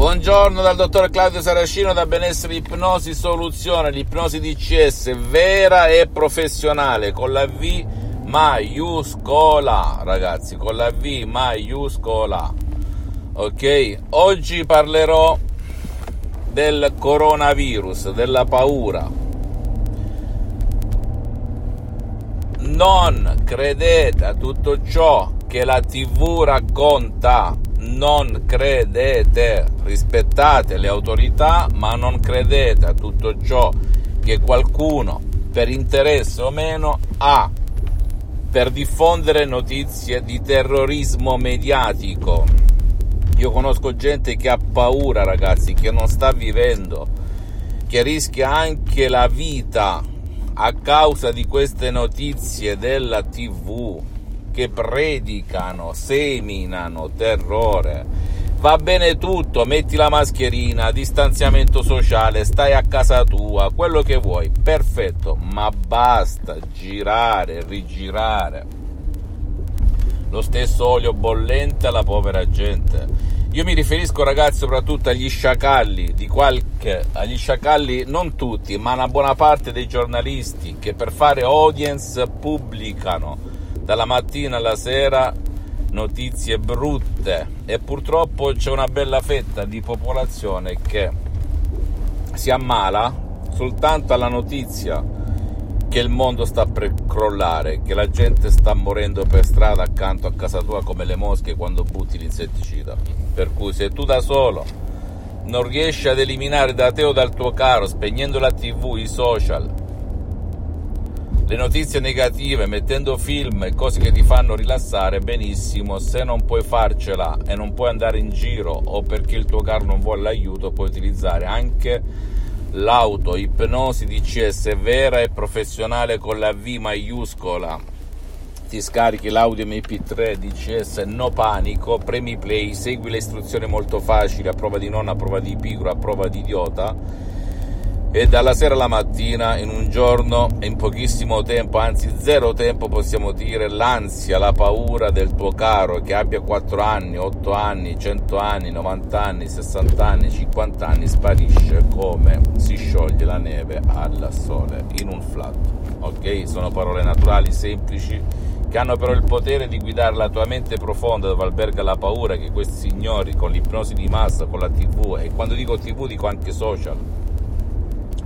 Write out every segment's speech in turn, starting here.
Buongiorno dal dottor Claudio Saracino da Benessere Ipnosi Soluzione, l'ipnosi DCS vera e professionale con la V maiuscola, ragazzi, con la V maiuscola. Ok, oggi parlerò del coronavirus, della paura. Non credete a tutto ciò che la TV racconta. Non credete, rispettate le autorità, ma non credete a tutto ciò che qualcuno, per interesse o meno, ha per diffondere notizie di terrorismo mediatico. Io conosco gente che ha paura, ragazzi, che non sta vivendo, che rischia anche la vita a causa di queste notizie della TV, che predicano, seminano terrore. Va bene tutto, metti la mascherina, distanziamento sociale, stai a casa tua, quello che vuoi, perfetto, ma basta girare, rigirare lo stesso olio bollente alla povera gente. Io mi riferisco, ragazzi, soprattutto agli sciacalli agli sciacalli, non tutti, ma una buona parte dei giornalisti che per fare audience pubblicano dalla mattina alla sera notizie brutte, e purtroppo c'è una bella fetta di popolazione che si ammala soltanto alla notizia che il mondo sta per crollare, che la gente sta morendo per strada accanto a casa tua come le mosche quando butti l'insetticida. Per cui se tu da solo non riesci ad eliminare da te o dal tuo caro, spegnendo la TV, i social, le notizie negative, mettendo film e cose che ti fanno rilassare, benissimo, se non puoi farcela e non puoi andare in giro o perché il tuo caro non vuole l'aiuto, puoi utilizzare anche l'auto-ipnosi DCS vera e professionale con la V maiuscola. Ti scarichi l'audio MP3 DCS No Panico, premi play, segui le istruzioni molto facili, a prova di nonna, a prova di pigro, a prova di idiota. E dalla sera alla mattina, in un giorno, in pochissimo tempo, anzi zero tempo possiamo dire, l'ansia, la paura del tuo caro, che abbia 4 anni, 8 anni, 100 anni, 90 anni, 60 anni, 50 anni, sparisce come si scioglie la neve al sole, in un flatto. Ok? Sono parole naturali, semplici, che hanno però il potere di guidare la tua mente profonda dove alberga la paura che questi signori con l'ipnosi di massa, con la TV, e quando dico TV dico anche social,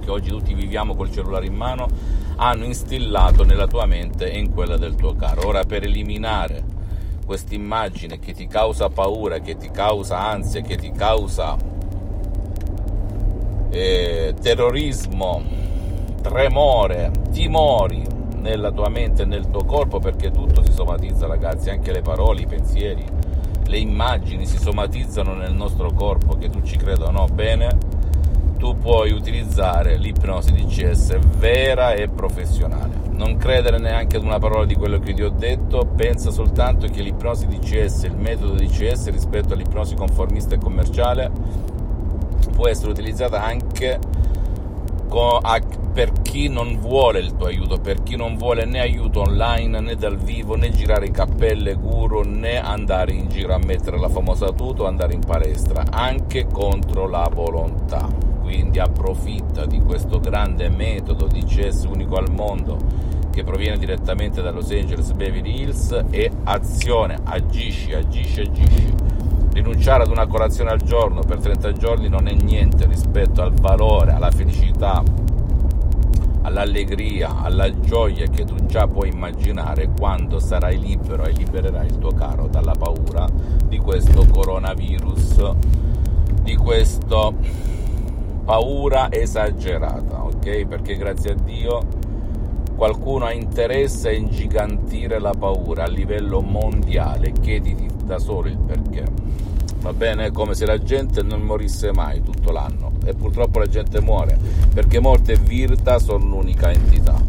che oggi tutti viviamo col cellulare in mano, hanno instillato nella tua mente e in quella del tuo caro. Ora, per eliminare quest'immagine che ti causa paura, che ti causa ansia, che ti causa terrorismo, tremore, timori nella tua mente e nel tuo corpo, perché tutto si somatizza, ragazzi, anche le parole, i pensieri, le immagini si somatizzano nel nostro corpo, che tu ci creda o no, bene, tu puoi utilizzare l'ipnosi DCS vera e professionale. Non credere neanche ad una parola di quello che ti ho detto, pensa soltanto che l'ipnosi DCS, il metodo DCS rispetto all'ipnosi conformista e commerciale, può essere utilizzata anche per chi non vuole il tuo aiuto, per chi non vuole né aiuto online, né dal vivo, né girare cappelle guru, né andare in giro a mettere la famosa tuta o andare in palestra, anche contro la volontà. Quindi approfitta di questo grande metodo DCS unico al mondo, che proviene direttamente da Los Angeles, Beverly Hills, e azione, agisci, agisci, agisci. Rinunciare ad una colazione al giorno per 30 giorni non è niente rispetto al valore, alla felicità, all'allegria, alla gioia che tu già puoi immaginare quando sarai libero e libererai il tuo caro dalla paura di questo coronavirus, di questo paura esagerata, ok? Perché grazie a Dio qualcuno ha interesse a ingigantire la paura a livello mondiale. Chiediti da solo il perché. va bene? È come se la gente non morisse mai tutto l'anno, e purtroppo la gente muore, perché morte e vita sono un'unica entità.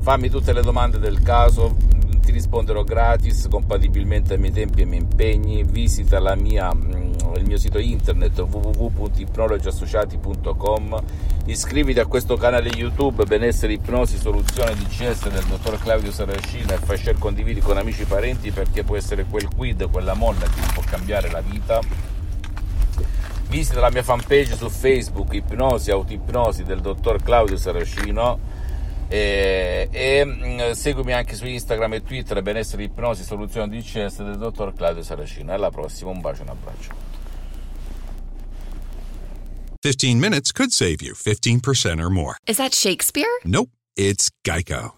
Fammi tutte le domande del caso, ti risponderò gratis, compatibilmente ai miei tempi e ai miei impegni. Visita il mio sito internet www.ipnologiaassociati.com, iscriviti a questo canale YouTube Benessere Ipnosi Soluzione DCS del dottor Claudio Saracino, e fai share, condividi con amici e parenti, perché può essere quel quid, quella molla che può cambiare la vita. Visita la mia fanpage su Facebook, Ipnosi, Autoipnosi del dottor Claudio Saracino, e seguimi anche su Instagram e Twitter Benessere Ipnosi Soluzione DCS del dottor Claudio Saracino. Alla prossima, un bacio e un abbraccio. 15 minutes could save you 15% or more. Is that Shakespeare? Nope, it's Geico.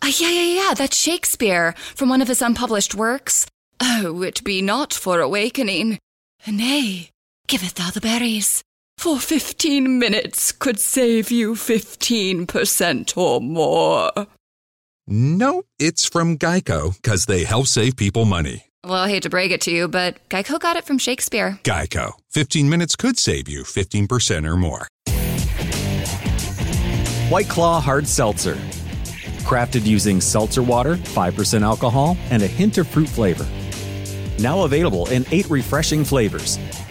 That's Shakespeare from one of his unpublished works. Oh, it be not for awakening. Nay, giveth thou the berries. For 15 minutes could save you 15% or more. No, it's from Geico, because they help save people money. Well, I hate to break it to you, but Geico got it from Shakespeare. Geico. 15 minutes could save you 15% or more. White Claw Hard Seltzer. Crafted using seltzer water, 5% alcohol, and a hint of fruit flavor. Now available in 8 refreshing flavors,